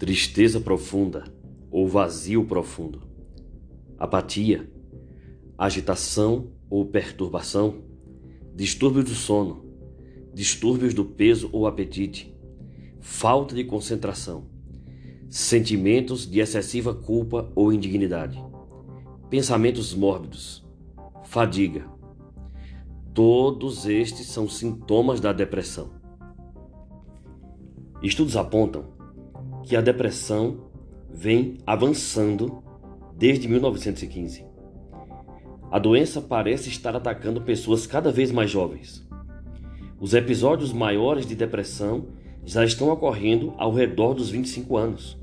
tristeza profunda ou vazio profundo, apatia, agitação ou perturbação, distúrbios do sono, distúrbios do peso ou apetite, falta de concentração, sentimentos de excessiva culpa ou indignidade, pensamentos mórbidos, fadiga. Todos estes são sintomas da depressão. Estudos apontam que a depressão vem avançando desde 1915. A doença parece estar atacando pessoas cada vez mais jovens. Os episódios maiores de depressão já estão ocorrendo ao redor dos 25 anos.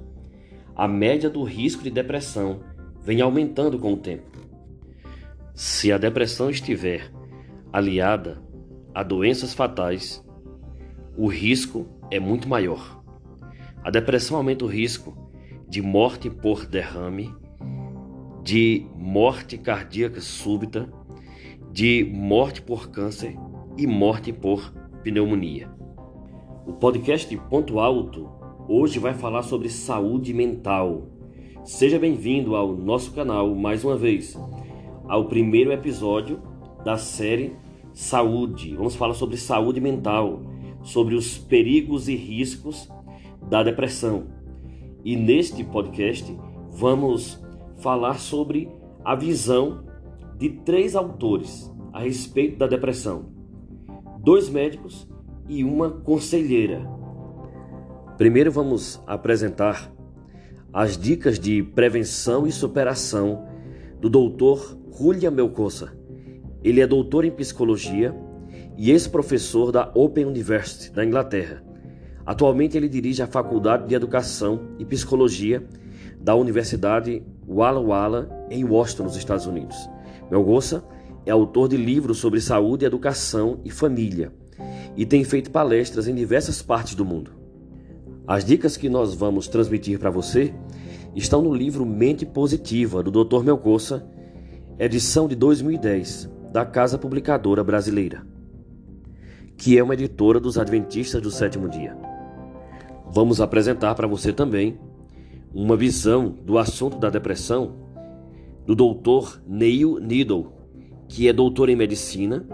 A média do risco de depressão vem aumentando com o tempo. Se a depressão estiver aliada a doenças fatais, o risco é muito maior. A depressão aumenta o risco de morte por derrame, de morte cardíaca súbita, de morte por câncer e morte por pneumonia. O podcast Ponto Alto hoje vai falar sobre saúde mental. Seja bem-vindo ao nosso canal mais uma vez, ao primeiro episódio da série Saúde. Vamos falar sobre saúde mental, sobre os perigos e riscos da depressão. E neste podcast vamos falar sobre a visão de 3 autores a respeito da depressão. 2 médicos e uma conselheira. Primeiro vamos apresentar as dicas de prevenção e superação do Dr. Julián Melgosa. Ele é doutor em psicologia e ex-professor da Open University, da Inglaterra. Atualmente ele dirige a Faculdade de Educação e Psicologia da Universidade Walla Walla, em Washington, nos Estados Unidos. Melgosa é autor de livros sobre saúde, educação e família e tem feito palestras em diversas partes do mundo. As dicas que nós vamos transmitir para você estão no livro Mente Positiva, do Dr. Melgosa, edição de 2010, da Casa Publicadora Brasileira, que é uma editora dos Adventistas do Sétimo Dia. Vamos apresentar para você também uma visão do assunto da depressão do Dr. Neil Nedley, que é doutor em medicina,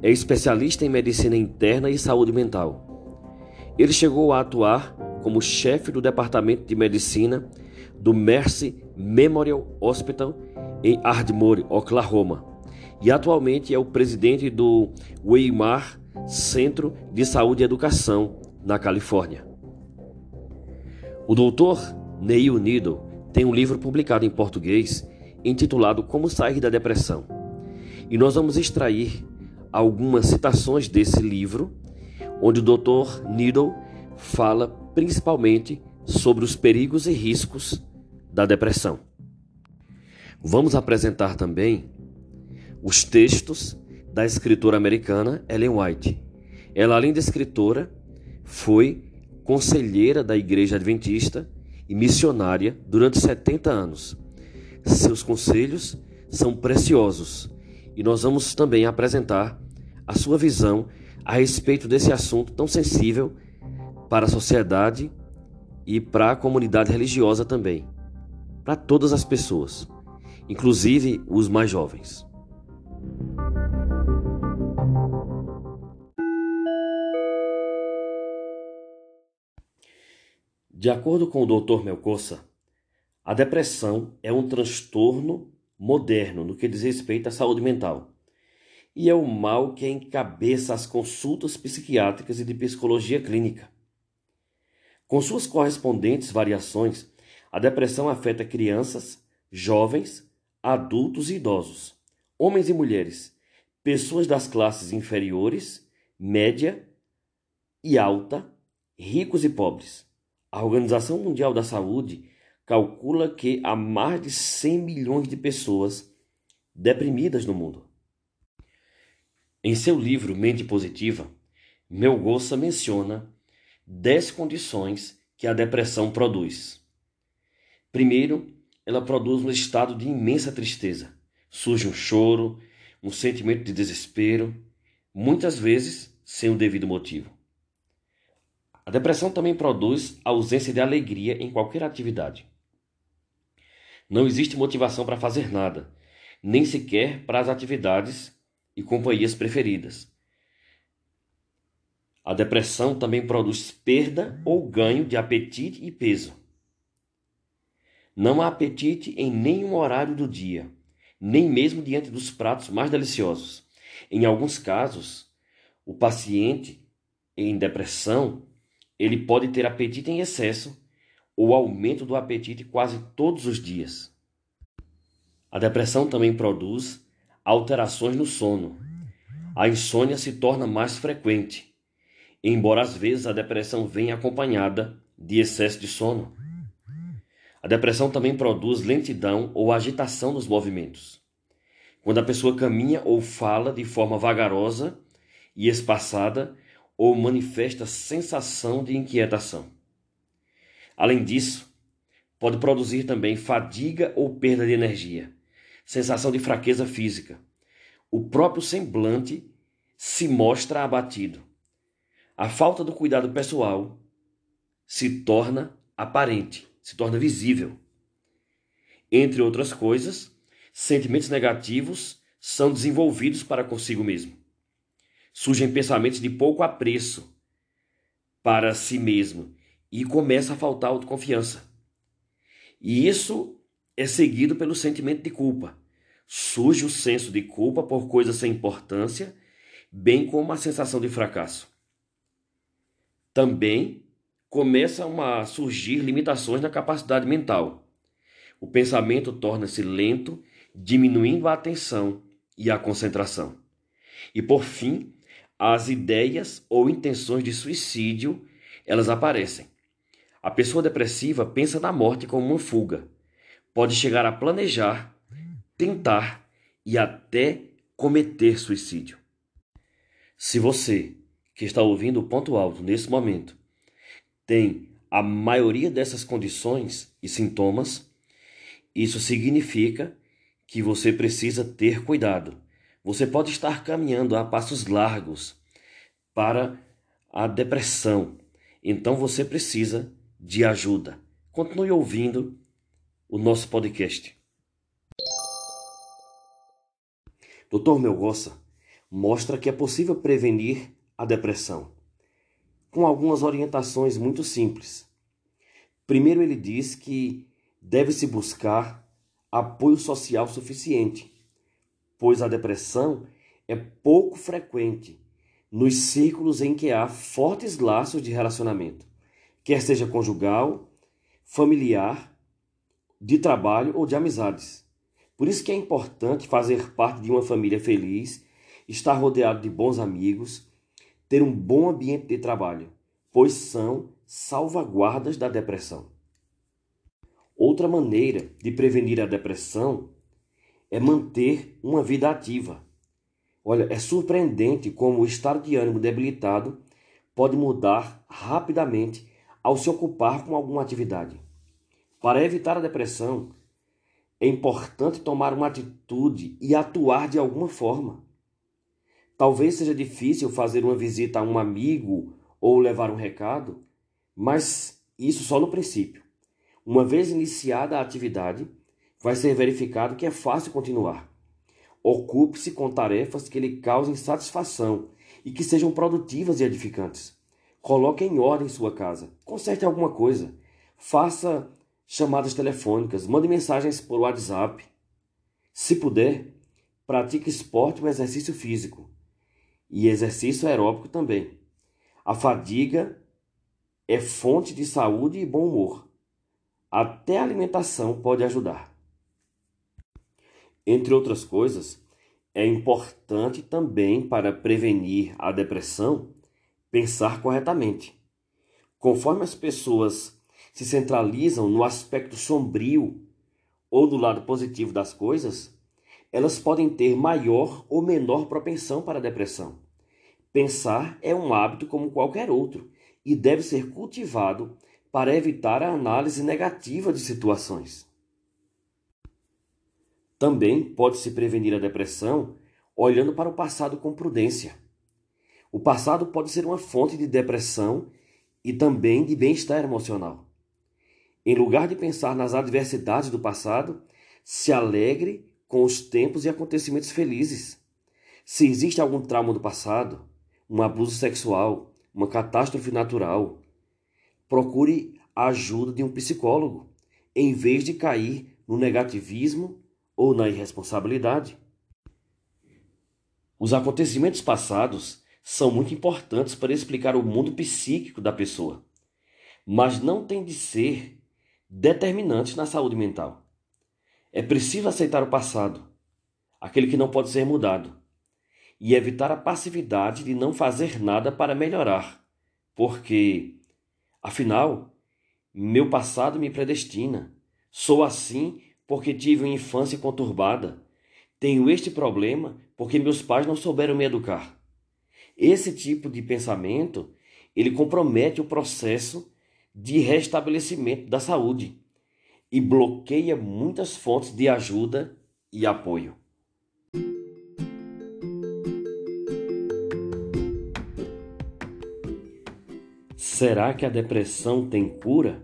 é especialista em medicina interna e saúde mental. Ele chegou a atuar como chefe do Departamento de Medicina do Mercy Memorial Hospital em Ardmore, Oklahoma, e atualmente é o presidente do Weimar Centro de Saúde e Educação, na Califórnia. O Dr. Neil Nedley tem um livro publicado em português intitulado Como Sair da Depressão. E nós vamos extrair algumas citações desse livro, onde o Dr. Nedley fala principalmente sobre os perigos e riscos da depressão. Vamos apresentar também os textos da escritora americana Ellen White. Ela, além de escritora, foi conselheira da Igreja Adventista e missionária durante 70 anos. Seus conselhos são preciosos. E nós vamos também apresentar a sua visão a respeito desse assunto tão sensível para a sociedade e para a comunidade religiosa também, para todas as pessoas, inclusive os mais jovens. De acordo com o Dr. Melgosa, a depressão é um transtorno moderno no que diz respeito à saúde mental, e é o mal que encabeça as consultas psiquiátricas e de psicologia clínica. Com suas correspondentes variações, a depressão afeta crianças, jovens, adultos e idosos, homens e mulheres, pessoas das classes inferiores, média e alta, ricos e pobres. A Organização Mundial da Saúde calcula que há mais de 100 milhões de pessoas deprimidas no mundo. Em seu livro Mente Positiva, Melgosa menciona 10 condições que a depressão produz. Primeiro, ela produz um estado de imensa tristeza. Surge um choro, um sentimento de desespero, muitas vezes sem o devido motivo. A depressão também produz a ausência de alegria em qualquer atividade. Não existe motivação para fazer nada, nem sequer para as atividades e companhias preferidas. A depressão também produz perda ou ganho de apetite e peso. Não há apetite em nenhum horário do dia, nem mesmo diante dos pratos mais deliciosos. Em alguns casos, o paciente em depressão, ele pode ter apetite em excesso ou aumento do apetite quase todos os dias. A depressão também produz alterações no sono. A insônia se torna mais frequente, embora às vezes a depressão venha acompanhada de excesso de sono. A depressão também produz lentidão ou agitação nos movimentos. Quando a pessoa caminha ou fala de forma vagarosa e espaçada, ou manifesta sensação de inquietação. Além disso, pode produzir também fadiga ou perda de energia, sensação de fraqueza física. O próprio semblante se mostra abatido. A falta do cuidado pessoal se torna aparente, se torna visível. Entre outras coisas, sentimentos negativos são desenvolvidos para consigo mesmo. Surgem pensamentos de pouco apreço para si mesmo e começa a faltar autoconfiança. E isso é seguido pelo sentimento de culpa. Surge o senso de culpa por coisas sem importância, bem como a sensação de fracasso. Também começam a surgir limitações na capacidade mental. O pensamento torna-se lento, diminuindo a atenção e a concentração. E por fim, as ideias ou intenções de suicídio, elas aparecem. A pessoa depressiva pensa na morte como uma fuga. Pode chegar a planejar, tentar e até cometer suicídio. Se você, que está ouvindo o Ponto Alto nesse momento, tem a maioria dessas condições e sintomas, isso significa que você precisa ter cuidado. Você pode estar caminhando a passos largos para a depressão. Então você precisa de ajuda. Continue ouvindo o nosso podcast. Dr. Melgosa mostra que é possível prevenir a depressão com algumas orientações muito simples. Primeiro, ele diz que deve-se buscar apoio social suficiente, pois a depressão é pouco frequente nos círculos em que há fortes laços de relacionamento, quer seja conjugal, familiar, de trabalho ou de amizades. Por isso que é importante fazer parte de uma família feliz, estar rodeado de bons amigos, ter um bom ambiente de trabalho, pois são salvaguardas da depressão. Outra maneira de prevenir a depressão é manter uma vida ativa. Olha, é surpreendente como o estado de ânimo debilitado pode mudar rapidamente ao se ocupar com alguma atividade. Para evitar a depressão, é importante tomar uma atitude e atuar de alguma forma. Talvez seja difícil fazer uma visita a um amigo ou levar um recado, mas isso só no princípio. Uma vez iniciada a atividade, vai ser verificado que é fácil continuar. Ocupe-se com tarefas que lhe causem satisfação e que sejam produtivas e edificantes. Coloque em ordem sua casa, conserte alguma coisa, faça chamadas telefônicas, mande mensagens por WhatsApp. Se puder, pratique esporte ou exercício físico e exercício aeróbico também. A fadiga é fonte de saúde e bom humor. Até a alimentação pode ajudar. Entre outras coisas, é importante também para prevenir a depressão pensar corretamente. Conforme as pessoas se centralizam no aspecto sombrio ou do lado positivo das coisas, elas podem ter maior ou menor propensão para a depressão. Pensar é um hábito como qualquer outro e deve ser cultivado para evitar a análise negativa de situações. Também pode-se prevenir a depressão olhando para o passado com prudência. O passado pode ser uma fonte de depressão e também de bem-estar emocional. Em lugar de pensar nas adversidades do passado, se alegre com os tempos e acontecimentos felizes. Se existe algum trauma do passado, um abuso sexual, uma catástrofe natural, procure a ajuda de um psicólogo, em vez de cair no negativismo ou na irresponsabilidade. Os acontecimentos passados são muito importantes para explicar o mundo psíquico da pessoa, mas não têm de ser determinantes na saúde mental. É preciso aceitar o passado, aquele que não pode ser mudado, e evitar a passividade de não fazer nada para melhorar, porque, afinal, meu passado me predestina. Sou assim porque tive uma infância conturbada. Tenho este problema porque meus pais não souberam me educar. Esse tipo de pensamento, ele compromete o processo de restabelecimento da saúde e bloqueia muitas fontes de ajuda e apoio. Será que a depressão tem cura?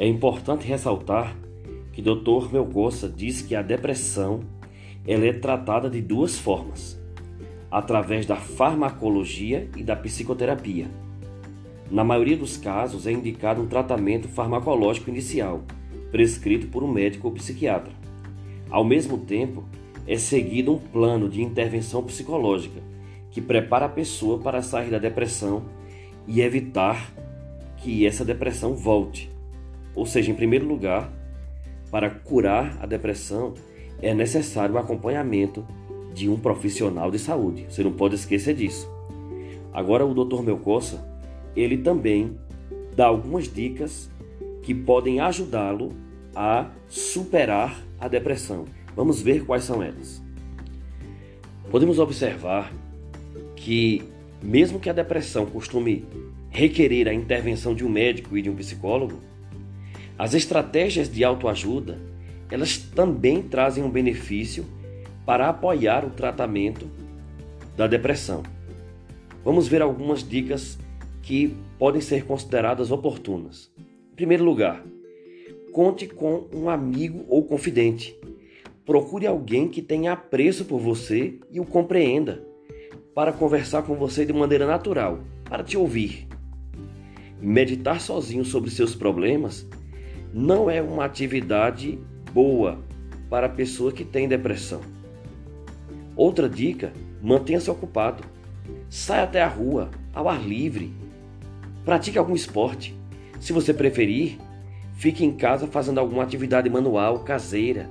É importante ressaltar que o Dr. Melgosa diz que a depressão ela é tratada de duas formas, através da farmacologia e da psicoterapia. Na maioria dos casos é indicado um tratamento farmacológico inicial, prescrito por um médico ou psiquiatra. Ao mesmo tempo, é seguido um plano de intervenção psicológica que prepara a pessoa para sair da depressão e evitar que essa depressão volte. Ou seja, em primeiro lugar, para curar a depressão é necessário o acompanhamento de um profissional de saúde. Você não pode esquecer disso. Agora o Dr. Melgosa, ele também dá algumas dicas que podem ajudá-lo a superar a depressão. Vamos ver quais são elas. Podemos observar que, mesmo que a depressão costume requerer a intervenção de um médico e de um psicólogo, as estratégias de autoajuda, elas também trazem um benefício para apoiar o tratamento da depressão. Vamos ver algumas dicas que podem ser consideradas oportunas. Em primeiro lugar, conte com um amigo ou confidente. Procure alguém que tenha apreço por você e o compreenda, para conversar com você de maneira natural, para te ouvir. Meditar sozinho sobre seus problemas não é uma atividade boa para a pessoa que tem depressão. Outra dica, mantenha-se ocupado. Saia até a rua, ao ar livre. Pratique algum esporte. Se você preferir, fique em casa fazendo alguma atividade manual, caseira.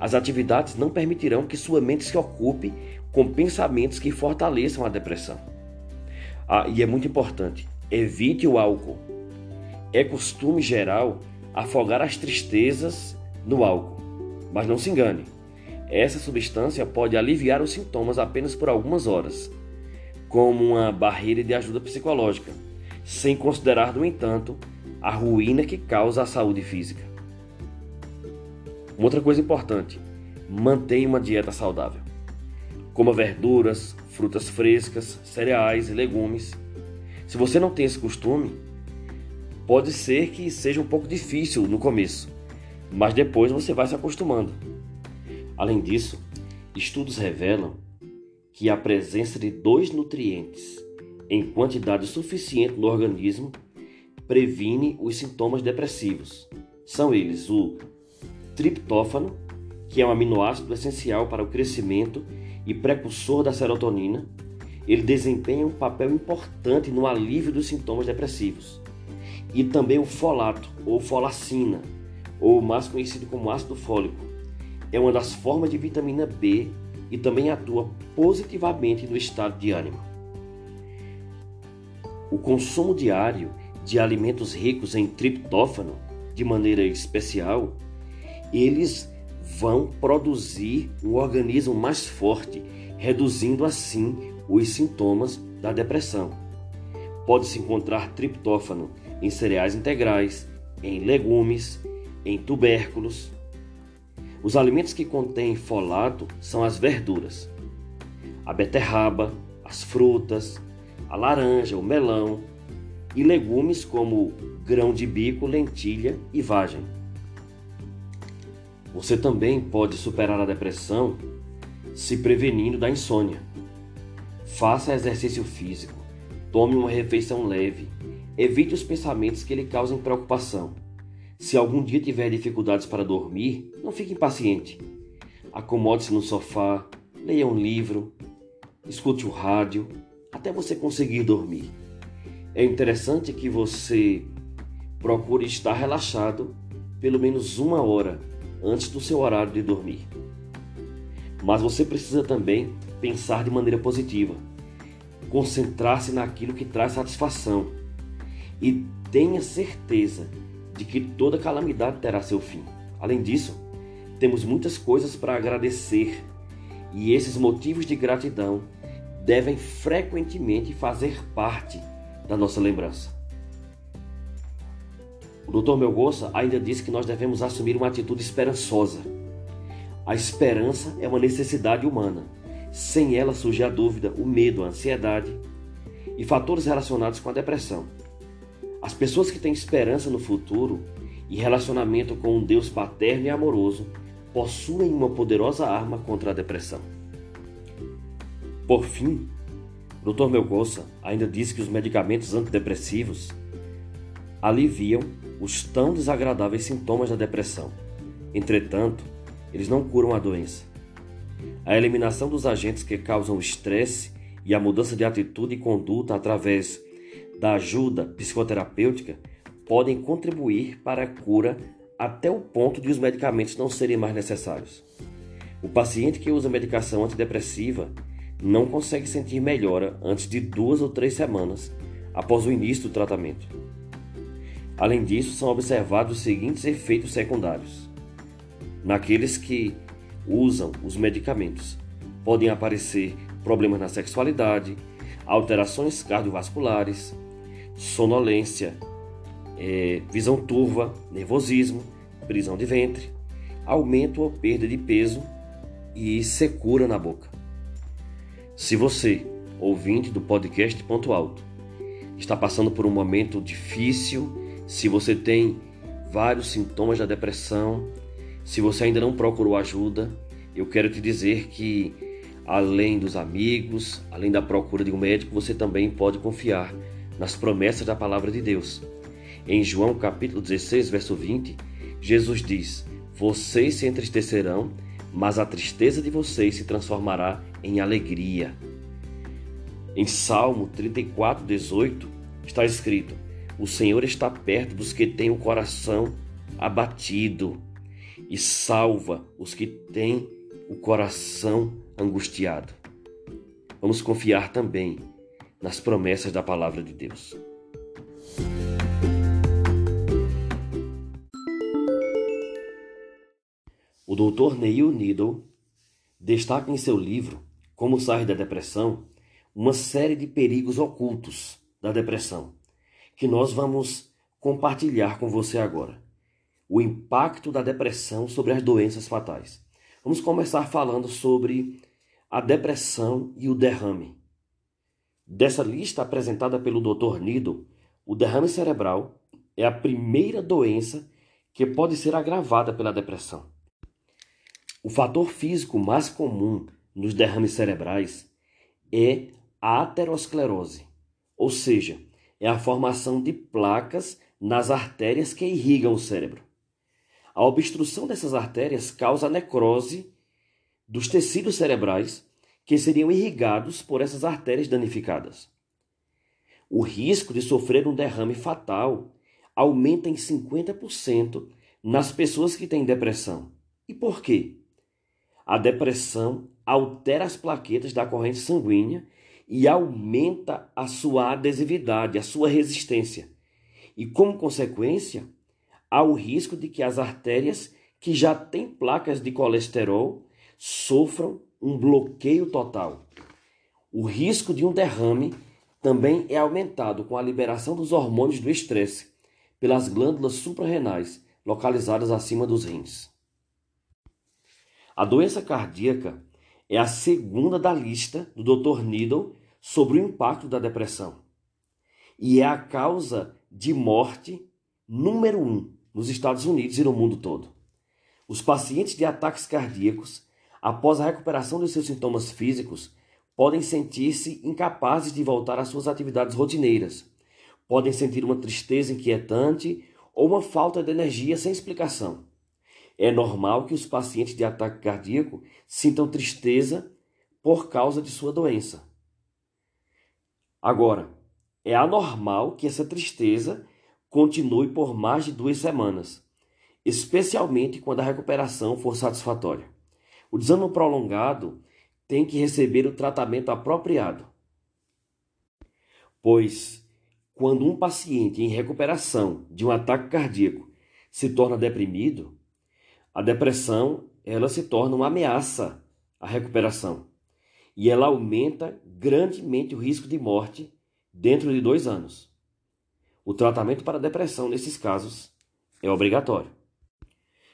As atividades não permitirão que sua mente se ocupe com pensamentos que fortaleçam a depressão. E é muito importante, evite o álcool. É costume geral afogar as tristezas no álcool. Mas não se engane, essa substância pode aliviar os sintomas apenas por algumas horas, como uma barreira de ajuda psicológica, sem considerar, no entanto, a ruína que causa à saúde física. Uma outra coisa importante, mantenha uma dieta saudável. Coma verduras, frutas frescas, cereais e legumes. Se você não tem esse costume, pode ser que seja um pouco difícil no começo, mas depois você vai se acostumando. Além disso, estudos revelam que a presença de 2 nutrientes em quantidade suficiente no organismo previne os sintomas depressivos. São eles o triptófano, que é um aminoácido essencial para o crescimento e precursor da serotonina. Ele desempenha um papel importante no alívio dos sintomas depressivos. E também o folato, ou folacina, ou mais conhecido como ácido fólico, é uma das formas de vitamina B e também atua positivamente no estado de ânimo. O consumo diário de alimentos ricos em triptófano, de maneira especial, eles vão produzir um organismo mais forte, reduzindo assim os sintomas da depressão. Pode-se encontrar triptófano em cereais integrais, em legumes, em tubérculos. Os alimentos que contêm folato são as verduras, a beterraba, as frutas, a laranja, o melão, e legumes como grão de bico, lentilha e vagem. Você também pode superar a depressão se prevenindo da insônia. Faça exercício físico, tome uma refeição leve, evite os pensamentos que lhe causem preocupação. Se algum dia tiver dificuldades para dormir, não fique impaciente. Acomode-se no sofá, leia um livro, escute o rádio, até você conseguir dormir. É interessante que você procure estar relaxado pelo menos 1 hora antes do seu horário de dormir. Mas você precisa também pensar de maneira positiva, concentrar-se naquilo que traz satisfação e tenha certeza de que toda calamidade terá seu fim. Além disso, temos muitas coisas para agradecer e esses motivos de gratidão devem frequentemente fazer parte da nossa lembrança. O Dr. Melgosa ainda disse que nós devemos assumir uma atitude esperançosa. A esperança é uma necessidade humana. Sem ela surge a dúvida, o medo, a ansiedade e fatores relacionados com a depressão. As pessoas que têm esperança no futuro e relacionamento com um Deus paterno e amoroso possuem uma poderosa arma contra a depressão. Por fim, o Dr. Melgosa ainda diz que os medicamentos antidepressivos aliviam os tão desagradáveis sintomas da depressão. Entretanto, eles não curam a doença. A eliminação dos agentes que causam o estresse e a mudança de atitude e conduta através da ajuda psicoterapêutica podem contribuir para a cura até o ponto de os medicamentos não serem mais necessários. O paciente que usa medicação antidepressiva não consegue sentir melhora antes de 2 ou 3 semanas após o início do tratamento. Além disso, são observados os seguintes efeitos secundários. Naqueles que usam os medicamentos, podem aparecer problemas na sexualidade, alterações cardiovasculares, sonolência, visão turva, nervosismo, prisão de ventre, aumento ou perda de peso e secura na boca. Se você, ouvinte do podcast Ponto Alto, está passando por um momento difícil, se você tem vários sintomas da depressão, se você ainda não procurou ajuda, eu quero te dizer que, além dos amigos, além da procura de um médico, você também pode confiar nas promessas da palavra de Deus. Em João capítulo 16, verso 20, Jesus diz: "Vocês se entristecerão, mas a tristeza de vocês se transformará em alegria." Em Salmo 34, 18, está escrito: "O Senhor está perto dos que têm o coração abatido e salva os que têm o coração angustiado." Vamos confiar também nas promessas da palavra de Deus. O Dr. Neil Nedley destaca em seu livro Como Sair da Depressão uma série de perigos ocultos da depressão, que nós vamos compartilhar com você agora. O impacto da depressão sobre as doenças fatais. Vamos começar falando sobre a depressão e o derrame. Dessa lista apresentada pelo Dr. Nedley, o derrame cerebral é a primeira doença que pode ser agravada pela depressão. O fator físico mais comum nos derrames cerebrais é a aterosclerose, ou seja, é a formação de placas nas artérias que irrigam o cérebro. A obstrução dessas artérias causa a necrose dos tecidos cerebrais que seriam irrigados por essas artérias danificadas. O risco de sofrer um derrame fatal aumenta em 50% nas pessoas que têm depressão. E por quê? A depressão altera as plaquetas da corrente sanguínea e aumenta a sua adesividade, a sua resistência. E como consequência, há o risco de que as artérias que já têm placas de colesterol sofram um bloqueio total. O risco de um derrame também é aumentado com a liberação dos hormônios do estresse pelas glândulas suprarrenais localizadas acima dos rins. A doença cardíaca é a segunda da lista do Dr. Nedley sobre o impacto da depressão. e é a causa de morte número 1 nos Estados Unidos e no mundo todo. Os pacientes de ataques cardíacos, após a recuperação dos seus sintomas físicos, podem sentir-se incapazes de voltar às suas atividades rotineiras. Podem sentir uma tristeza inquietante ou uma falta de energia sem explicação. É normal que os pacientes de ataque cardíaco sintam tristeza por causa de sua doença. Agora, é anormal que essa tristeza continue por mais de 2 semanas, especialmente quando a recuperação for satisfatória. O desânimo prolongado tem que receber o tratamento apropriado, pois quando um paciente em recuperação de um ataque cardíaco se torna deprimido, a depressão ela se torna uma ameaça à recuperação e ela aumenta grandemente o risco de morte dentro de 2 anos. O tratamento para a depressão nesses casos é obrigatório.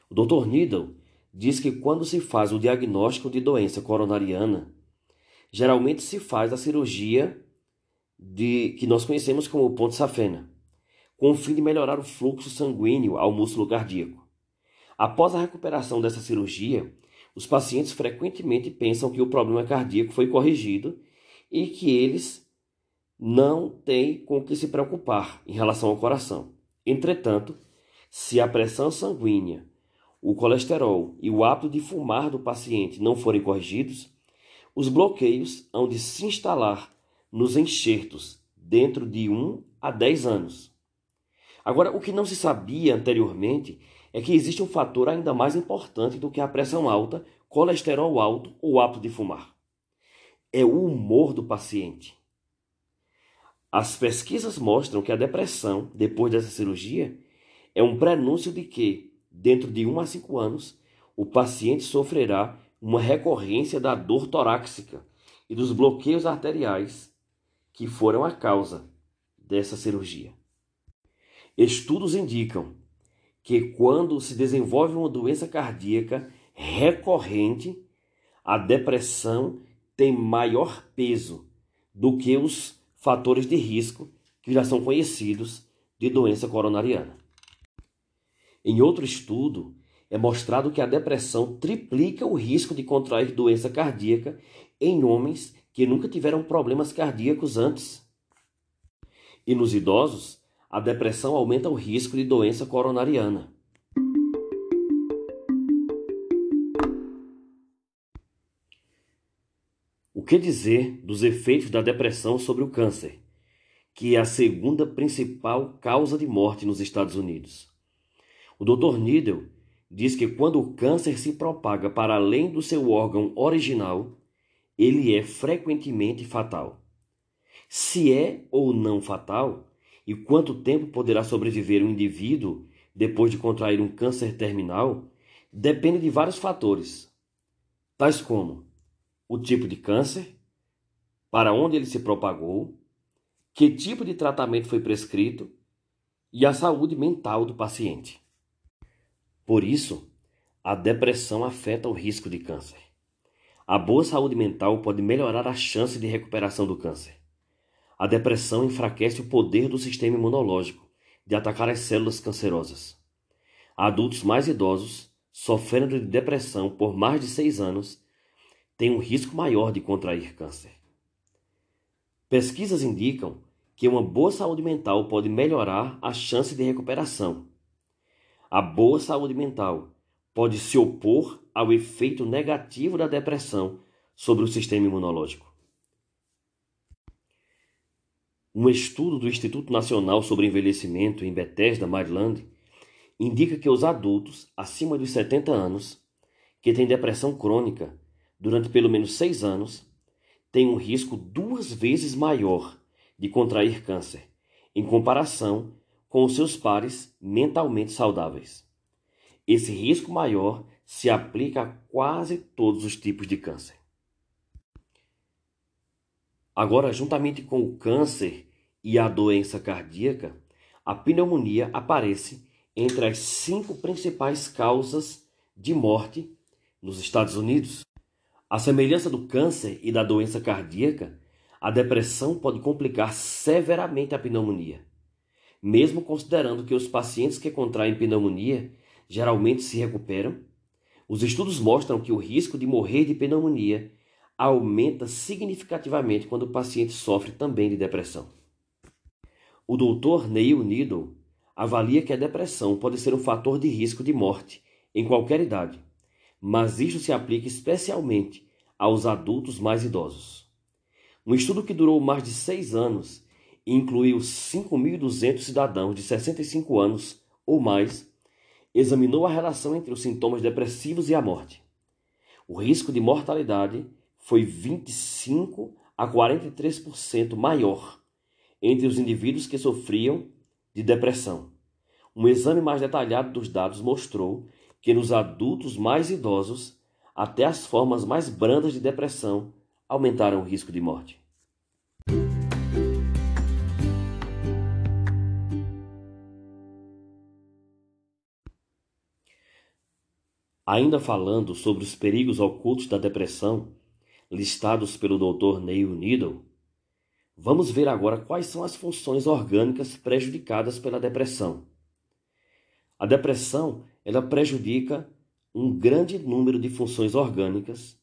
O Dr. Needle diz que quando se faz o diagnóstico de doença coronariana, geralmente se faz a cirurgia que nós conhecemos como ponte safena, com o fim de melhorar o fluxo sanguíneo ao músculo cardíaco. Após a recuperação dessa cirurgia, os pacientes frequentemente pensam que o problema cardíaco foi corrigido e que eles não têm com o que se preocupar em relação ao coração. Entretanto, se a pressão sanguínea, o colesterol e o hábito de fumar do paciente não forem corrigidos, os bloqueios hão de se instalar nos enxertos dentro de 1 a 10 anos. Agora, o que não se sabia anteriormente é que existe um fator ainda mais importante do que a pressão alta, colesterol alto ou hábito de fumar. É o humor do paciente. As pesquisas mostram que a depressão, depois dessa cirurgia, é um prenúncio de que, dentro de 1 a 5 anos, o paciente sofrerá uma recorrência da dor torácica e dos bloqueios arteriais que foram a causa dessa cirurgia. Estudos indicam que quando se desenvolve uma doença cardíaca recorrente, a depressão tem maior peso do que os fatores de risco que já são conhecidos de doença coronariana. Em outro estudo, é mostrado que a depressão triplica o risco de contrair doença cardíaca em homens que nunca tiveram problemas cardíacos antes. E nos idosos, a depressão aumenta o risco de doença coronariana. O que dizer dos efeitos da depressão sobre o câncer, que é a segunda principal causa de morte nos Estados Unidos? O Dr. Needle diz que quando o câncer se propaga para além do seu órgão original, ele é frequentemente fatal. Se é ou não fatal, e quanto tempo poderá sobreviver um indivíduo depois de contrair um câncer terminal, depende de vários fatores, tais como o tipo de câncer, para onde ele se propagou, que tipo de tratamento foi prescrito e a saúde mental do paciente. Por isso, a depressão afeta o risco de câncer. A boa saúde mental pode melhorar a chance de recuperação do câncer. A depressão enfraquece o poder do sistema imunológico de atacar as células cancerosas. Adultos mais idosos, sofrendo de depressão por mais de 6 anos, têm um risco maior de contrair câncer. Pesquisas indicam que uma boa saúde mental pode melhorar a chance de recuperação. A boa saúde mental pode se opor ao efeito negativo da depressão sobre o sistema imunológico. Um estudo do Instituto Nacional sobre Envelhecimento em Bethesda, Maryland, indica que os adultos acima dos 70 anos que têm depressão crônica durante pelo menos 6 anos têm um risco 2 vezes maior de contrair câncer, em comparação com os seus pares mentalmente saudáveis. Esse risco maior se aplica a quase todos os tipos de câncer. Agora, juntamente com o câncer e a doença cardíaca, a pneumonia aparece entre as 5 principais causas de morte nos Estados Unidos. À semelhança do câncer e da doença cardíaca, A depressão pode complicar severamente a pneumonia, mesmo considerando que os pacientes que contraem pneumonia geralmente se recuperam. Os estudos mostram que o risco de morrer de pneumonia aumenta significativamente quando o paciente sofre também de depressão. O Dr. Neil Nedley avalia que a depressão pode ser um fator de risco de morte em qualquer idade, mas isto se aplica especialmente aos adultos mais idosos. Um estudo que durou mais de 6 anos e incluiu 5.200 cidadãos de 65 anos ou mais examinou a relação entre os sintomas depressivos e a morte. O risco de mortalidade foi 25% a 43% maior entre os indivíduos que sofriam de depressão. Um exame mais detalhado dos dados mostrou que nos adultos mais idosos, até as formas mais brandas de depressão aumentaram o risco de morte. Ainda falando sobre os perigos ocultos da depressão, listados pelo Dr. Neil Nedley, vamos ver agora quais são as funções orgânicas prejudicadas pela depressão. A depressão, ela prejudica um grande número de funções orgânicas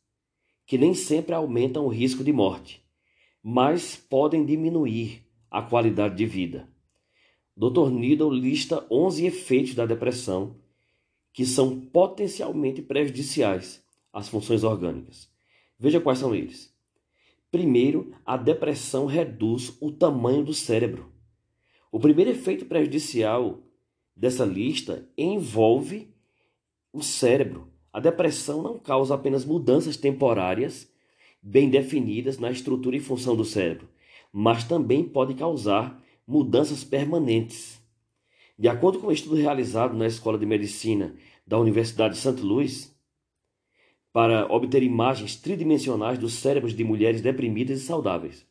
que nem sempre aumentam o risco de morte, mas podem diminuir a qualidade de vida. Dr. Nedley lista 11 efeitos da depressão que são potencialmente prejudiciais às funções orgânicas. Veja quais são eles. Primeiro, a depressão reduz o tamanho do cérebro. O primeiro efeito prejudicial dessa lista envolve o cérebro. A depressão não causa apenas mudanças temporárias bem definidas na estrutura e função do cérebro, mas também pode causar mudanças permanentes. De acordo com um estudo realizado na Escola de Medicina da Universidade de Santo Luiz, para obter imagens tridimensionais dos cérebros de mulheres deprimidas e saudáveis,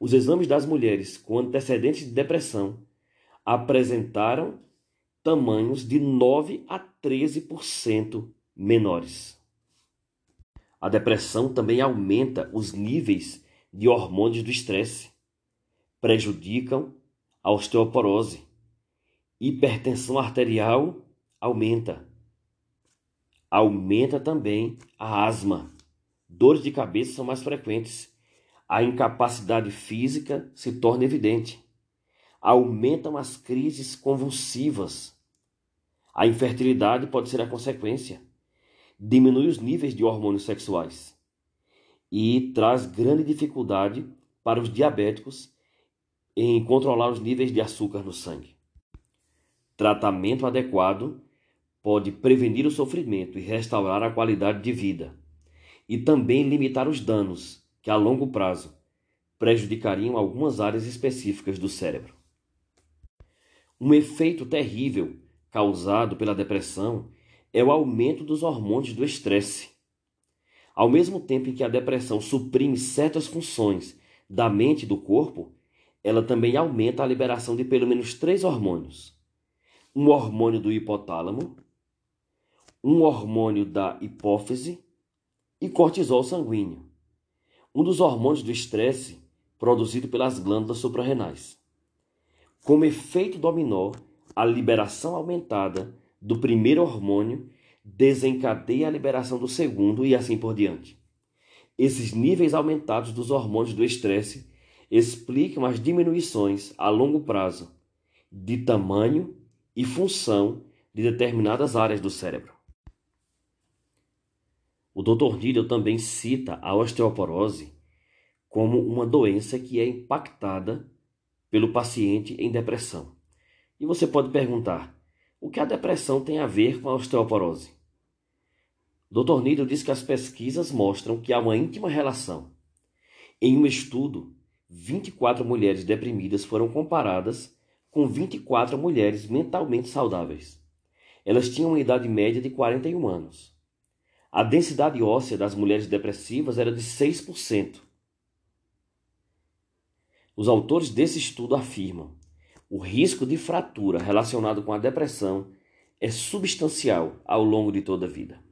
os exames das mulheres com antecedentes de depressão apresentaram tamanhos de 9 a 13% menores. A depressão também aumenta os níveis de hormônios do estresse, prejudicam a osteoporose, hipertensão arterial aumenta também a asma. Dores de cabeça são mais frequentes. A incapacidade física se torna evidente. Aumentam as crises convulsivas. A infertilidade pode ser a consequência. Diminui os níveis de hormônios sexuais. E traz grande dificuldade para os diabéticos em controlar os níveis de açúcar no sangue. Tratamento adequado pode prevenir o sofrimento e restaurar a qualidade de vida, e também limitar os danos que, a longo prazo, prejudicariam algumas áreas específicas do cérebro. Um efeito terrível causado pela depressão é o aumento dos hormônios do estresse. Ao mesmo tempo em que a depressão suprime certas funções da mente e do corpo, ela também aumenta a liberação de pelo menos 3 hormônios. Um hormônio do hipotálamo, um hormônio da hipófise e cortisol sanguíneo, um dos hormônios do estresse produzido pelas glândulas suprarrenais. Como efeito dominó, a liberação aumentada do primeiro hormônio desencadeia a liberação do segundo e assim por diante. Esses níveis aumentados dos hormônios do estresse explicam as diminuições a longo prazo de tamanho e função de determinadas áreas do cérebro. O Dr. Nedley também cita a osteoporose como uma doença que é impactada pelo paciente em depressão. E você pode perguntar, o que a depressão tem a ver com a osteoporose? O Dr. Nedley diz que as pesquisas mostram que há uma íntima relação. Em um estudo, 24 mulheres deprimidas foram comparadas com 24 mulheres mentalmente saudáveis. Elas tinham uma idade média de 41 anos. A densidade óssea das mulheres depressivas era de 6%. Os autores desse estudo afirmam: o risco de fratura relacionado com a depressão é substancial ao longo de toda a vida.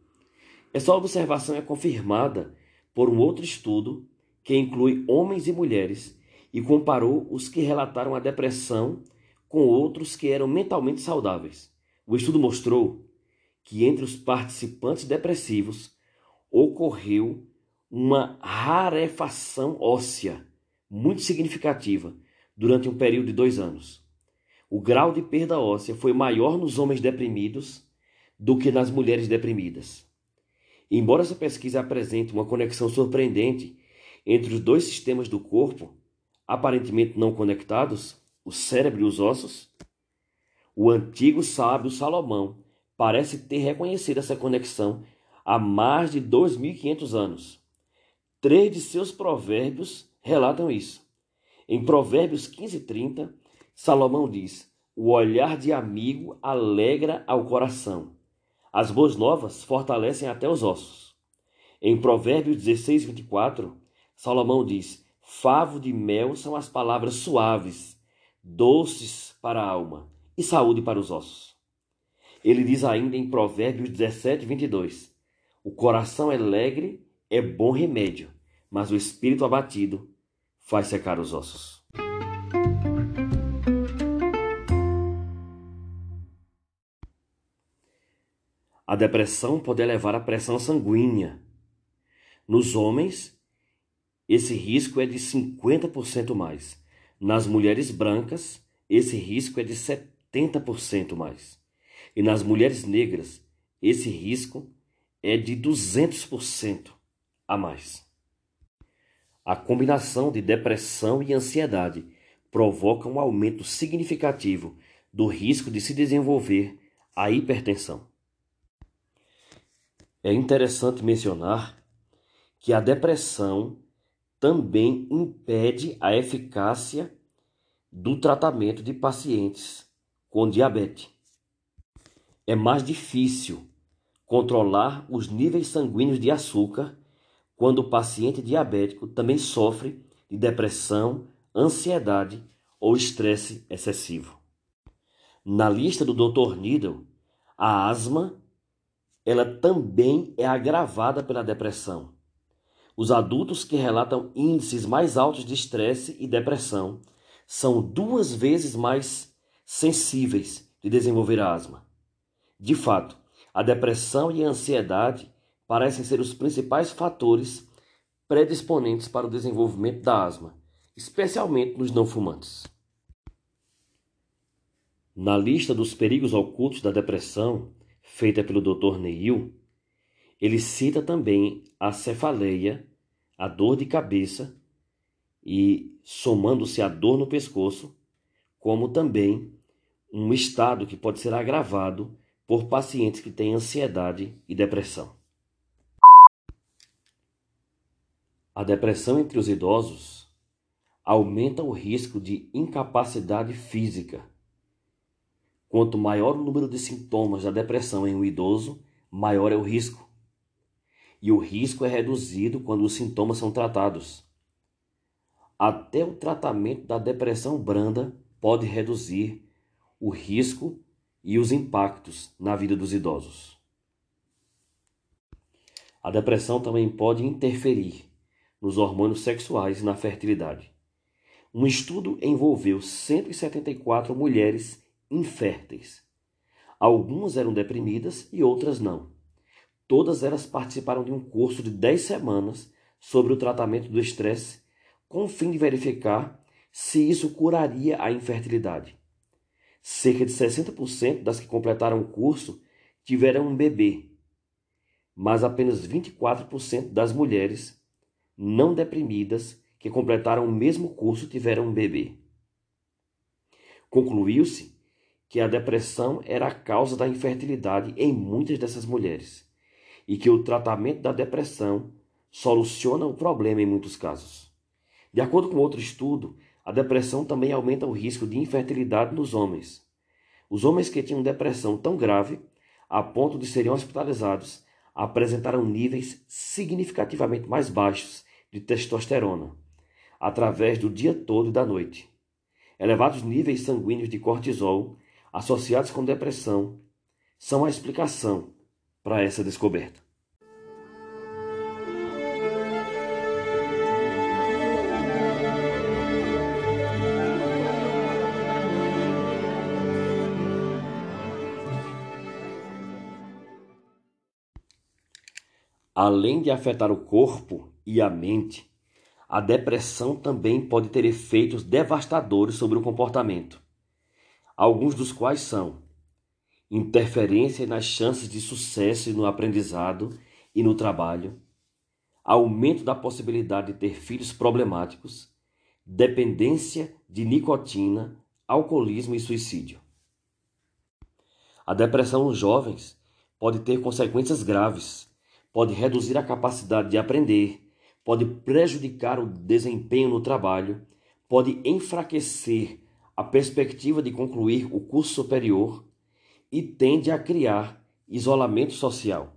Essa observação é confirmada por um outro estudo que inclui homens e mulheres, e comparou os que relataram a depressão com outros que eram mentalmente saudáveis. O estudo mostrou que entre os participantes depressivos ocorreu uma rarefação óssea muito significativa durante um período de 2 anos. O grau de perda óssea foi maior nos homens deprimidos do que nas mulheres deprimidas. Embora essa pesquisa apresente uma conexão surpreendente entre os 2 sistemas do corpo, aparentemente não conectados, o cérebro e os ossos, o antigo sábio Salomão parece ter reconhecido essa conexão há mais de 2.500 anos. 3 de seus provérbios relatam isso. Em Provérbios 15:30, Salomão diz: "O olhar de amigo alegra ao coração. As boas novas fortalecem até os ossos." Em Provérbios 16:24, Salomão diz: "Favo de mel são as palavras suaves, doces para a alma e saúde para os ossos." Ele diz ainda em Provérbios 17:22: "O coração alegre é bom remédio, mas o espírito abatido faz secar os ossos." A depressão pode elevar a pressão sanguínea. Nos homens, esse risco é de 50% mais. Nas mulheres brancas, esse risco é de 70% mais. E nas mulheres negras, esse risco é de 200% a mais. A combinação de depressão e ansiedade provoca um aumento significativo do risco de se desenvolver a hipertensão. É interessante mencionar que a depressão também impede a eficácia do tratamento de pacientes com diabetes. É mais difícil controlar os níveis sanguíneos de açúcar quando o paciente diabético também sofre de depressão, ansiedade ou estresse excessivo. Na lista do Dr. Needle, a asma ela também é agravada pela depressão. Os adultos que relatam índices mais altos de estresse e depressão são 2 vezes mais sensíveis de desenvolver a asma. De fato, a depressão e a ansiedade parecem ser os principais fatores predisponentes para o desenvolvimento da asma, especialmente nos não fumantes. Na lista dos perigos ocultos da depressão, feita pelo Dr. Neil, ele cita também a cefaleia, a dor de cabeça e, somando-se à dor no pescoço, como também um estado que pode ser agravado por pacientes que têm ansiedade e depressão. A depressão entre os idosos aumenta o risco de incapacidade física. Quanto maior o número de sintomas da depressão em um idoso, maior é o risco. E o risco é reduzido quando os sintomas são tratados. Até o tratamento da depressão branda pode reduzir o risco e os impactos na vida dos idosos. A depressão também pode interferir nos hormônios sexuais e na fertilidade. Um estudo envolveu 174 mulheres inférteis. Algumas eram deprimidas e outras não. Todas elas participaram de um curso de 10 semanas sobre o tratamento do estresse, com o fim de verificar se isso curaria a infertilidade. Cerca de 60% das que completaram o curso tiveram um bebê, mas apenas 24% das mulheres não deprimidas que completaram o mesmo curso tiveram um bebê. Concluiu-se que a depressão era a causa da infertilidade em muitas dessas mulheres, e que o tratamento da depressão soluciona o problema em muitos casos. De acordo com outro estudo, a depressão também aumenta o risco de infertilidade nos homens. Os homens que tinham depressão tão grave, a ponto de serem hospitalizados, apresentaram níveis significativamente mais baixos de testosterona, através do dia todo e da noite. Elevados níveis sanguíneos de cortisol, associados com depressão, são a explicação para essa descoberta. Além de afetar o corpo e a mente, a depressão também pode ter efeitos devastadores sobre o comportamento, alguns dos quais são interferência nas chances de sucesso no aprendizado e no trabalho, aumento da possibilidade de ter filhos problemáticos, dependência de nicotina, alcoolismo e suicídio. A depressão nos jovens pode ter consequências graves, pode reduzir a capacidade de aprender, pode prejudicar o desempenho no trabalho, pode enfraquecer a perspectiva de concluir o curso superior e tende a criar isolamento social.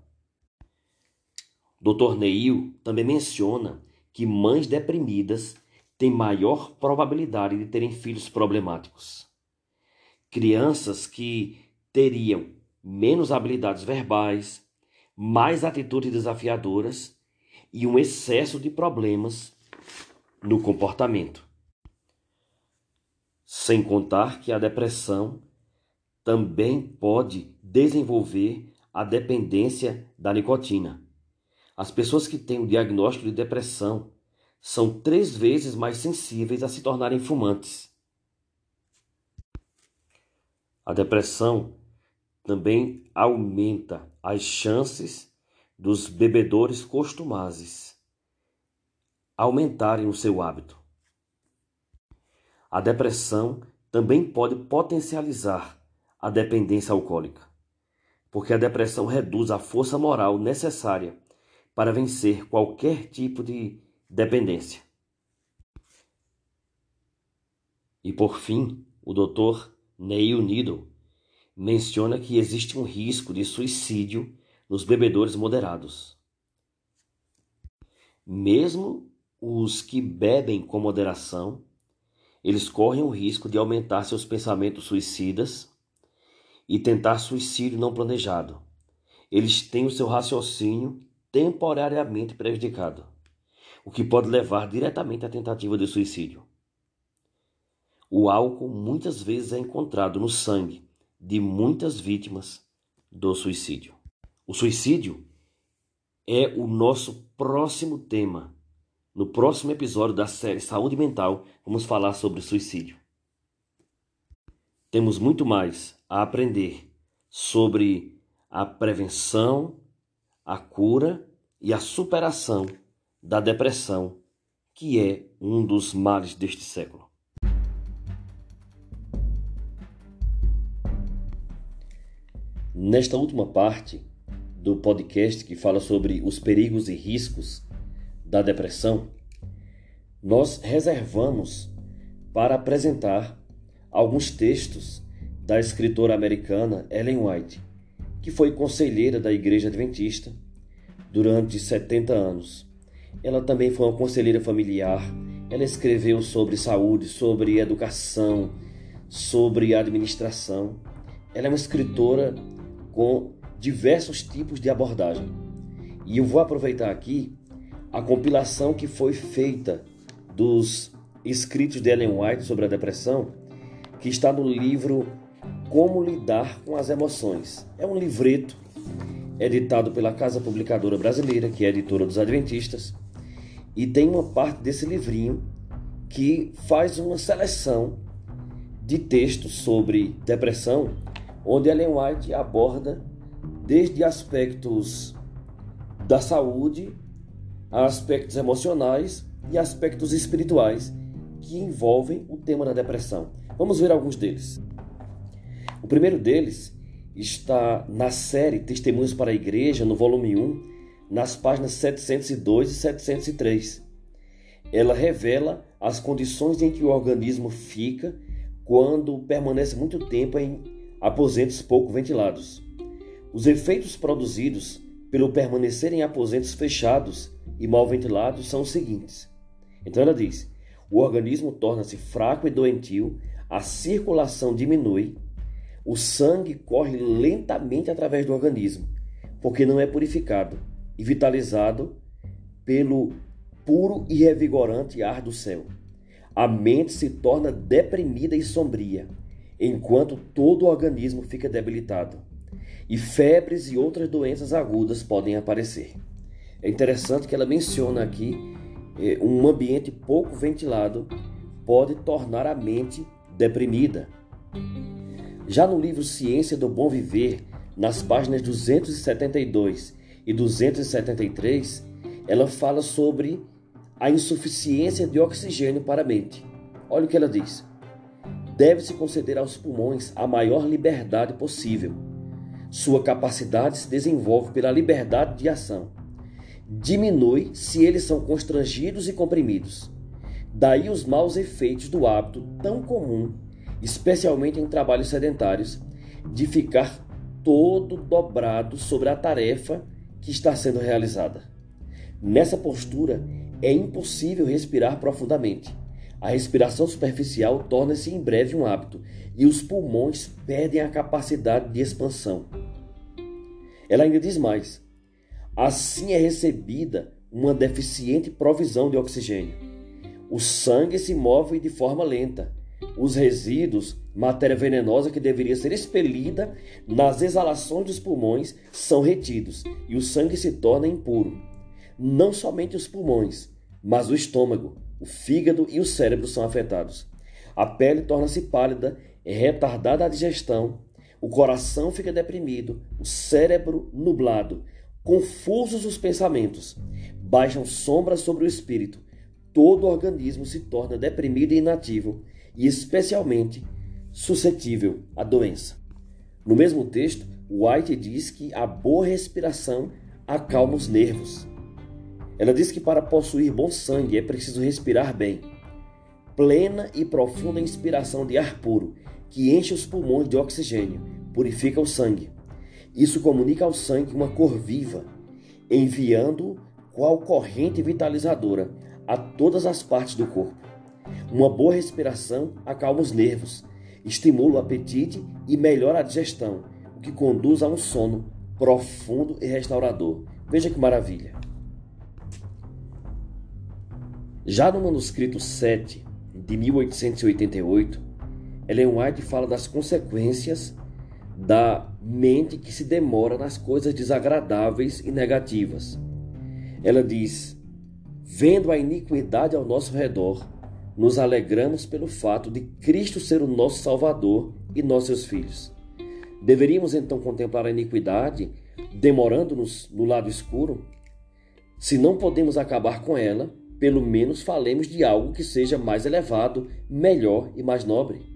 Dr. Neil também menciona que mães deprimidas têm maior probabilidade de terem filhos problemáticos. Crianças que teriam menos habilidades verbais, mais atitudes desafiadoras e um excesso de problemas no comportamento. Sem contar que a depressão também pode desenvolver a dependência da nicotina. As pessoas que têm o diagnóstico de depressão são 3 vezes mais sensíveis a se tornarem fumantes. A depressão também aumenta as chances dos bebedores costumazes aumentarem o seu hábito. A depressão também pode potencializar a dependência alcoólica, porque a depressão reduz a força moral necessária para vencer qualquer tipo de dependência. E por fim, o Dr. Neil Nedley menciona que existe um risco de suicídio nos bebedores moderados. Mesmo os que bebem com moderação, eles correm o risco de aumentar seus pensamentos suicidas e tentar suicídio não planejado. Eles têm o seu raciocínio temporariamente prejudicado, o que pode levar diretamente à tentativa de suicídio. O álcool muitas vezes é encontrado no sangue de muitas vítimas do suicídio. O suicídio é o nosso próximo tema. No próximo episódio da série Saúde Mental, vamos falar sobre suicídio. Temos muito mais a aprender sobre a prevenção, a cura e a superação da depressão, que é um dos males deste século. Nesta última parte do podcast que fala sobre os perigos e riscos da depressão, nós reservamos para apresentar alguns textos da escritora americana Ellen White, que foi conselheira da Igreja Adventista durante 70 anos. Ela também foi uma conselheira familiar. Ela escreveu sobre saúde, sobre educação, sobre administração. Ela é uma escritora com diversos tipos de abordagem. E eu vou aproveitar aqui a compilação que foi feita dos escritos de Ellen White sobre a depressão, que está no livro Como Lidar com as Emoções. É um livreto editado pela Casa Publicadora Brasileira, que é editora dos Adventistas, e tem uma parte desse livrinho que faz uma seleção de textos sobre depressão, onde Ellen White aborda desde aspectos da saúde, aspectos emocionais e aspectos espirituais que envolvem o tema da depressão. Vamos ver alguns deles. O primeiro deles está na série Testemunhos para a Igreja, no volume 1, nas páginas 702 e 703. Ela revela as condições em que o organismo fica quando permanece muito tempo em aposentos pouco ventilados. Os efeitos produzidos pelo permanecer em aposentos fechados e mal ventilados são os seguintes. Então ela diz: o organismo torna-se fraco e doentio, a circulação diminui, o sangue corre lentamente através do organismo, porque não é purificado e vitalizado pelo puro e revigorante ar do céu. A mente se torna deprimida e sombria, enquanto todo o organismo fica debilitado, e febres e outras doenças agudas podem aparecer. É interessante que ela menciona aqui um ambiente pouco ventilado pode tornar a mente deprimida. Já no livro Ciência do Bom Viver, nas páginas 272 e 273, ela fala sobre a insuficiência de oxigênio para a mente. Olha o que ela diz. Deve-se conceder aos pulmões a maior liberdade possível. Sua capacidade se desenvolve pela liberdade de ação. Diminui se eles são constrangidos e comprimidos. Daí os maus efeitos do hábito tão comum, especialmente em trabalhos sedentários, de ficar todo dobrado sobre a tarefa que está sendo realizada. Nessa postura, é impossível respirar profundamente. A respiração superficial torna-se em breve um hábito e os pulmões perdem a capacidade de expansão. Ela ainda diz mais. Assim é recebida uma deficiente provisão de oxigênio. O sangue se move de forma lenta. Os resíduos, matéria venenosa que deveria ser expelida nas exalações dos pulmões, são retidos e o sangue se torna impuro. Não somente os pulmões, mas o estômago, o fígado e o cérebro são afetados. A pele torna-se pálida, é retardada a digestão, o coração fica deprimido, o cérebro nublado. Confusos os pensamentos, baixam sombras sobre o espírito, todo o organismo se torna deprimido e inativo e especialmente suscetível à doença. No mesmo texto, White diz que a boa respiração acalma os nervos. Ela diz que para possuir bom sangue é preciso respirar bem. Plena e profunda inspiração de ar puro, que enche os pulmões de oxigênio, purifica o sangue. Isso comunica ao sangue uma cor viva, enviando-o qual corrente vitalizadora a todas as partes do corpo. Uma boa respiração acalma os nervos, estimula o apetite e melhora a digestão, o que conduz a um sono profundo e restaurador. Veja que maravilha! Já no manuscrito 7, de 1888, Ellen White fala das consequências da mente que se demora nas coisas desagradáveis e negativas. Ela diz, vendo a iniquidade ao nosso redor, nos alegramos pelo fato de Cristo ser o nosso Salvador e nós seus filhos. Deveríamos então contemplar a iniquidade, demorando-nos no lado escuro? Se não podemos acabar com ela, pelo menos falemos de algo que seja mais elevado, melhor e mais nobre.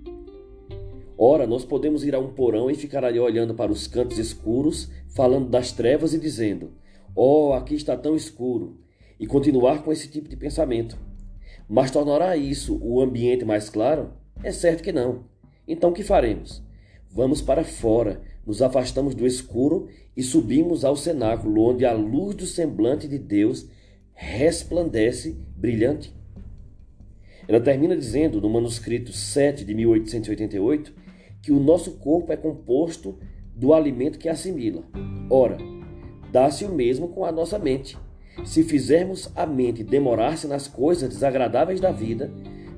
Ora, nós podemos ir a um porão e ficar ali olhando para os cantos escuros, falando das trevas e dizendo, ó, aqui está tão escuro, e continuar com esse tipo de pensamento. Mas tornará isso o ambiente mais claro? É certo que não. Então o que faremos? Vamos para fora, nos afastamos do escuro e subimos ao cenáculo, onde a luz do semblante de Deus resplandece brilhante. Ela termina dizendo, no manuscrito 7 de 1888, que o nosso corpo é composto do alimento que assimila. Ora, dá-se o mesmo com a nossa mente. Se fizermos a mente demorar-se nas coisas desagradáveis da vida,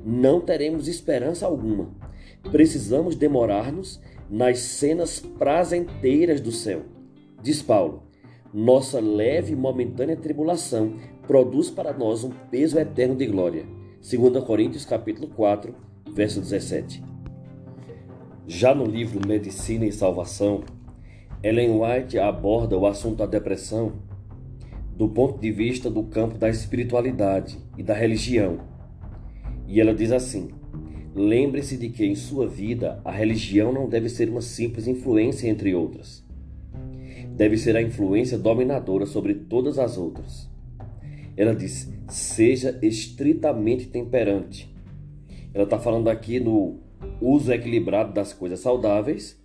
não teremos esperança alguma. Precisamos demorar-nos nas cenas prazenteiras do céu. Diz Paulo, nossa leve e momentânea tribulação produz para nós um peso eterno de glória. 2 Coríntios capítulo 4, verso 17. Já no livro Medicina e Salvação, Ellen White aborda o assunto da depressão do ponto de vista do campo da espiritualidade e da religião. E ela diz assim, lembre-se de que em sua vida a religião não deve ser uma simples influência entre outras. Deve ser a influência dominadora sobre todas as outras. Ela diz, seja estritamente temperante. Ela está falando aqui no uso equilibrado das coisas saudáveis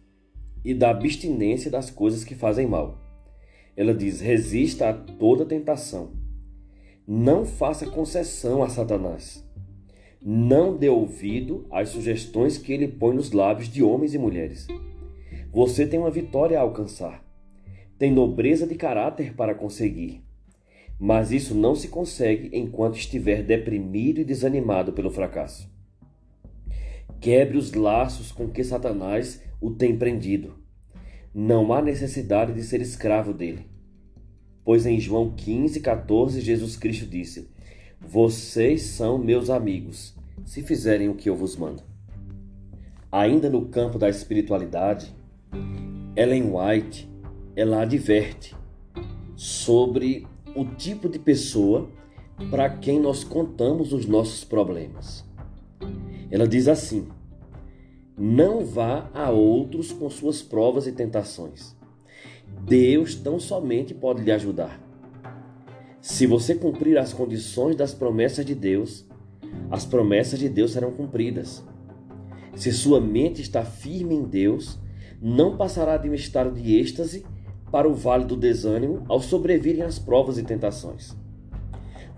e da abstinência das coisas que fazem mal. Ela diz, resista a toda tentação. Não faça concessão a Satanás. Não dê ouvido às sugestões que ele põe nos lábios de homens e mulheres. Você tem uma vitória a alcançar. Tem nobreza de caráter para conseguir. Mas isso não se consegue enquanto estiver deprimido e desanimado pelo fracasso. Quebre os laços com que Satanás o tem prendido. Não há necessidade de ser escravo dele. pois em João 15:14 Jesus Cristo disse: vocês são meus amigos, se fizerem o que eu vos mando. Ainda no campo da espiritualidade, Ellen White, ela adverte sobre o tipo de pessoa para quem nós contamos os nossos problemas. Ela diz assim: não vá a outros com suas provas e tentações. Deus tão somente pode lhe ajudar. Se você cumprir as condições das promessas de Deus, as promessas de Deus serão cumpridas. Se sua mente está firme em Deus, não passará de um estado de êxtase para o vale do desânimo ao sobrevirem as provas e tentações.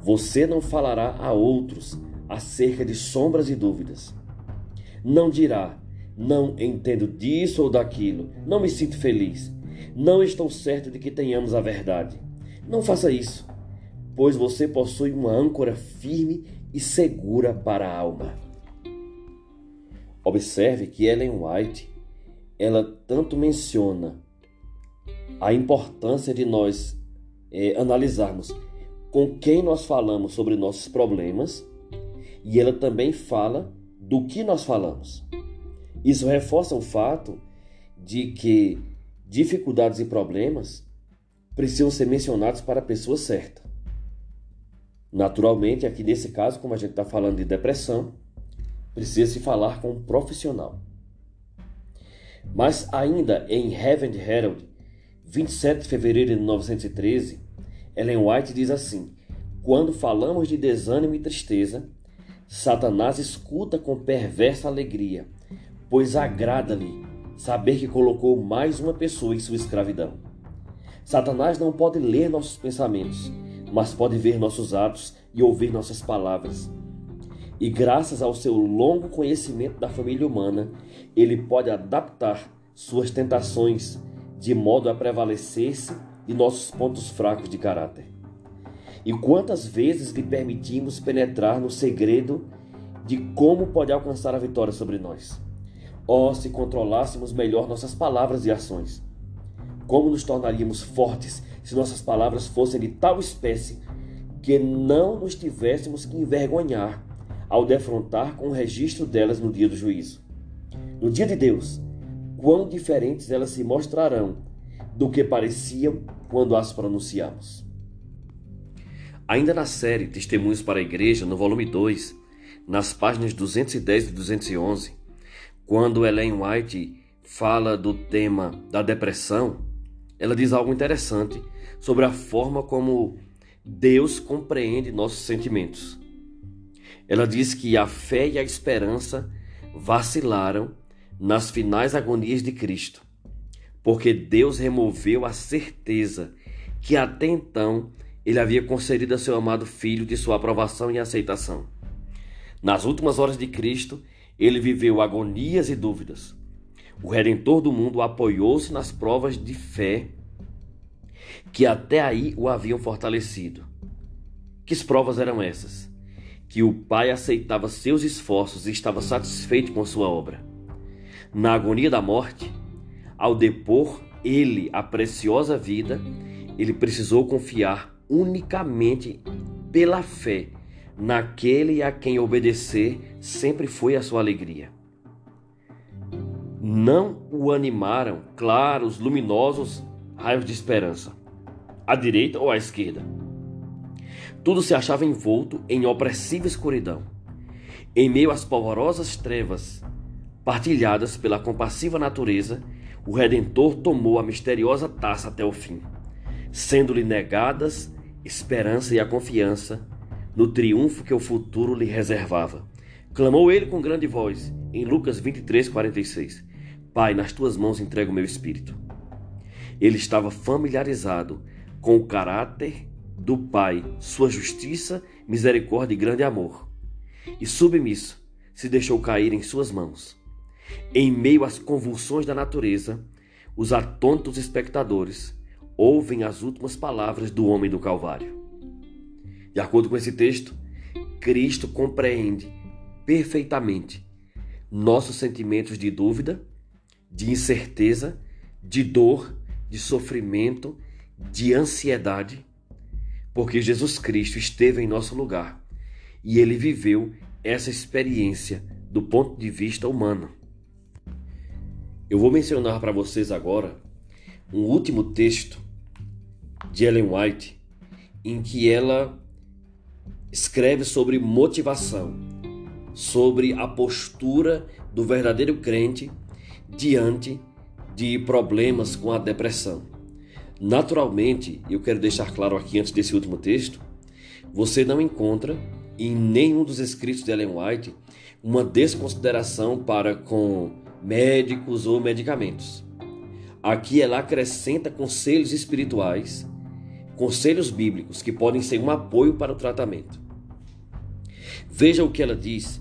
Você não falará a outros acerca de sombras e dúvidas. Não dirá: não entendo disso ou daquilo, não me sinto feliz, não estou certo de que tenhamos a verdade. Não faça isso, pois você possui uma âncora firme e segura para a alma. Observe que Ellen White, ela tanto menciona a importância de nós analisarmos com quem nós falamos sobre nossos problemas, e ela também fala do que nós falamos. Isso reforça o fato de que dificuldades e problemas precisam ser mencionados para a pessoa certa. Naturalmente, aqui nesse caso, como a gente está falando de depressão, precisa se falar com um profissional. Mas ainda em Heaven Herald, 27 de fevereiro de 1913, Ellen White diz assim: quando falamos de desânimo e tristeza, Satanás escuta com perversa alegria, pois agrada-lhe saber que colocou mais uma pessoa em sua escravidão. Satanás não pode ler nossos pensamentos, mas pode ver nossos atos e ouvir nossas palavras. E graças ao seu longo conhecimento da família humana, ele pode adaptar suas tentações de modo a prevalecer-se de nossos pontos fracos de caráter. E quantas vezes lhe permitimos penetrar no segredo de como pode alcançar a vitória sobre nós? Oh, se controlássemos melhor nossas palavras e ações! Como nos tornaríamos fortes se nossas palavras fossem de tal espécie que não nos tivéssemos que envergonhar ao defrontar com o registro delas no dia do juízo. No dia de Deus, quão diferentes elas se mostrarão do que pareciam quando as pronunciamos. Ainda na série Testemunhos para a Igreja, no volume 2, nas páginas 210 e 211, quando Ellen White fala do tema da depressão, ela diz algo interessante sobre a forma como Deus compreende nossos sentimentos. Ela diz que a fé e a esperança vacilaram nas finais agonias de Cristo, porque Deus removeu a certeza que até então ele havia concedido a seu amado Filho de sua aprovação e aceitação. Nas últimas horas de Cristo, ele viveu agonias e dúvidas. O Redentor do mundo apoiou-se nas provas de fé que até aí o haviam fortalecido. Que provas eram essas? Que o Pai aceitava seus esforços e estava satisfeito com sua obra. Na agonia da morte, ao depor ele a preciosa vida, ele precisou confiar unicamente pela fé naquele a quem obedecer sempre foi a sua alegria. Não o animaram claros, luminosos raios de esperança, à direita ou à esquerda. Tudo se achava envolto em opressiva escuridão, em meio às pavorosas trevas partilhadas pela compassiva natureza. O Redentor tomou a misteriosa taça até o fim, sendo-lhe negadas esperança e a confiança no triunfo que o futuro lhe reservava. Clamou ele com grande voz, em Lucas 23:46, Pai, nas tuas mãos entrego o meu espírito. Ele estava familiarizado com o caráter do Pai, sua justiça, misericórdia e grande amor, e submisso se deixou cair em suas mãos. Em meio às convulsões da natureza, os atônitos espectadores ouvem as últimas palavras do homem do Calvário. De acordo com esse texto, Cristo compreende perfeitamente nossos sentimentos de dúvida, de incerteza, de dor, de sofrimento de ansiedade, porque Jesus Cristo esteve em nosso lugar e ele viveu essa experiência do ponto de vista humano. Eu vou mencionar para vocês agora um último texto de Ellen White, em que ela escreve sobre motivação, sobre a postura do verdadeiro crente diante de problemas com a depressão. Naturalmente, eu quero deixar claro aqui antes desse último texto, você não encontra em nenhum dos escritos de Ellen White uma desconsideração para com médicos ou medicamentos. Aqui ela acrescenta conselhos espirituais, conselhos bíblicos que podem ser um apoio para o tratamento. Veja o que ela diz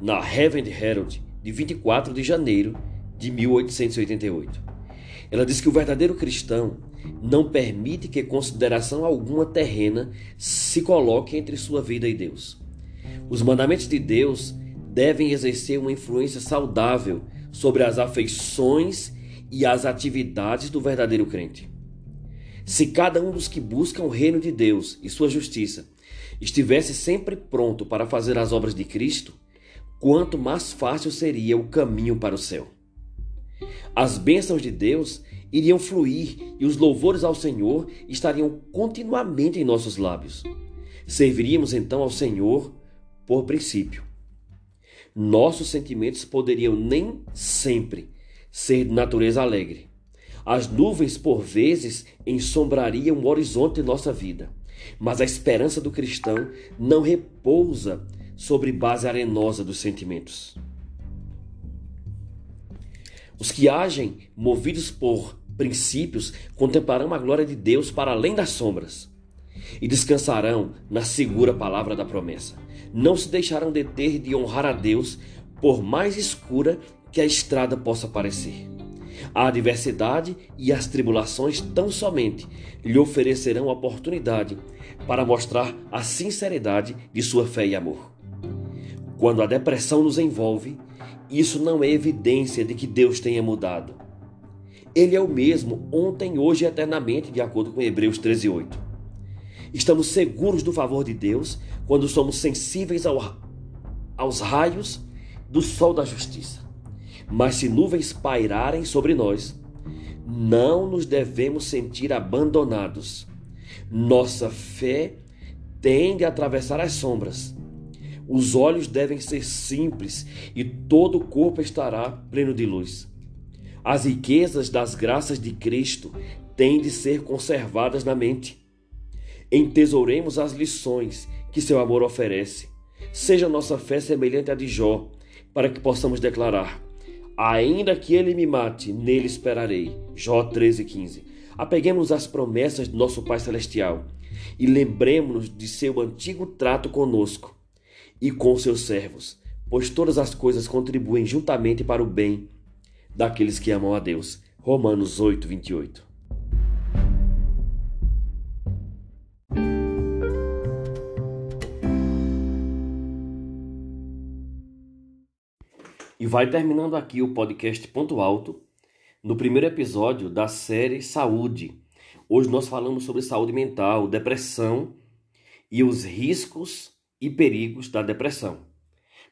na Heaven Herald de 24 de janeiro de 1888. Ela diz que o verdadeiro cristão não permite que consideração alguma terrena se coloque entre sua vida e Deus. Os mandamentos de Deus devem exercer uma influência saudável sobre as afeições e as atividades do verdadeiro crente. Se cada um dos que buscam o reino de Deus e sua justiça estivesse sempre pronto para fazer as obras de Cristo, quanto mais fácil seria o caminho para o céu. As bênçãos de Deus iriam fluir e os louvores ao Senhor estariam continuamente em nossos lábios. Serviríamos então ao Senhor por princípio. Nossos sentimentos poderiam nem sempre ser de natureza alegre. As nuvens, por vezes, ensombrariam o horizonte de nossa vida, mas a esperança do cristão não repousa sobre base arenosa dos sentimentos. Os que agem, movidos por princípios, contemplarão a glória de Deus para além das sombras e descansarão na segura palavra da promessa. Não se deixarão deter de honrar a Deus, por mais escura que a estrada possa parecer. A adversidade e as tribulações tão somente lhe oferecerão a oportunidade para mostrar a sinceridade de sua fé e amor. Quando a depressão nos envolve, isso não é evidência de que Deus tenha mudado. Ele é o mesmo ontem, hoje e eternamente, de acordo com Hebreus 13:8. Estamos seguros do favor de Deus quando somos sensíveis aos raios do sol da justiça. Mas se nuvens pairarem sobre nós, não nos devemos sentir abandonados. Nossa fé tende a atravessar as sombras. Os olhos devem ser simples e todo o corpo estará pleno de luz. As riquezas das graças de Cristo têm de ser conservadas na mente. Entesouremos as lições que seu amor oferece. Seja nossa fé semelhante à de Jó, para que possamos declarar: ainda que ele me mate, nele esperarei. Jó 13,15. Apeguemos-nos às promessas do nosso Pai Celestial e lembremos-nos de seu antigo trato conosco e com seus servos, pois todas as coisas contribuem juntamente para o bem daqueles que amam a Deus. Romanos 8,28. E vai terminando aqui o podcast Ponto Alto, no primeiro episódio da série Saúde. Hoje nós falamos sobre saúde mental, depressão e os riscos e perigos da depressão.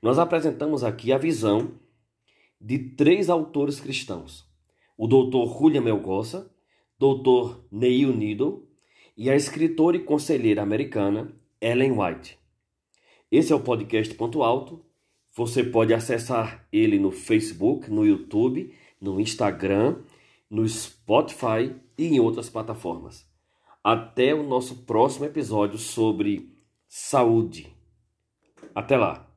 Nós apresentamos aqui a visão de três autores cristãos: o Dr. Julián Melgosa, Dr. Neil Nedley e a escritora e conselheira americana Ellen White. Esse é o podcast Ponto Alto. Você pode acessar ele no Facebook, no YouTube, no Instagram, no Spotify e em outras plataformas. Até o nosso próximo episódio sobre saúde. Até lá!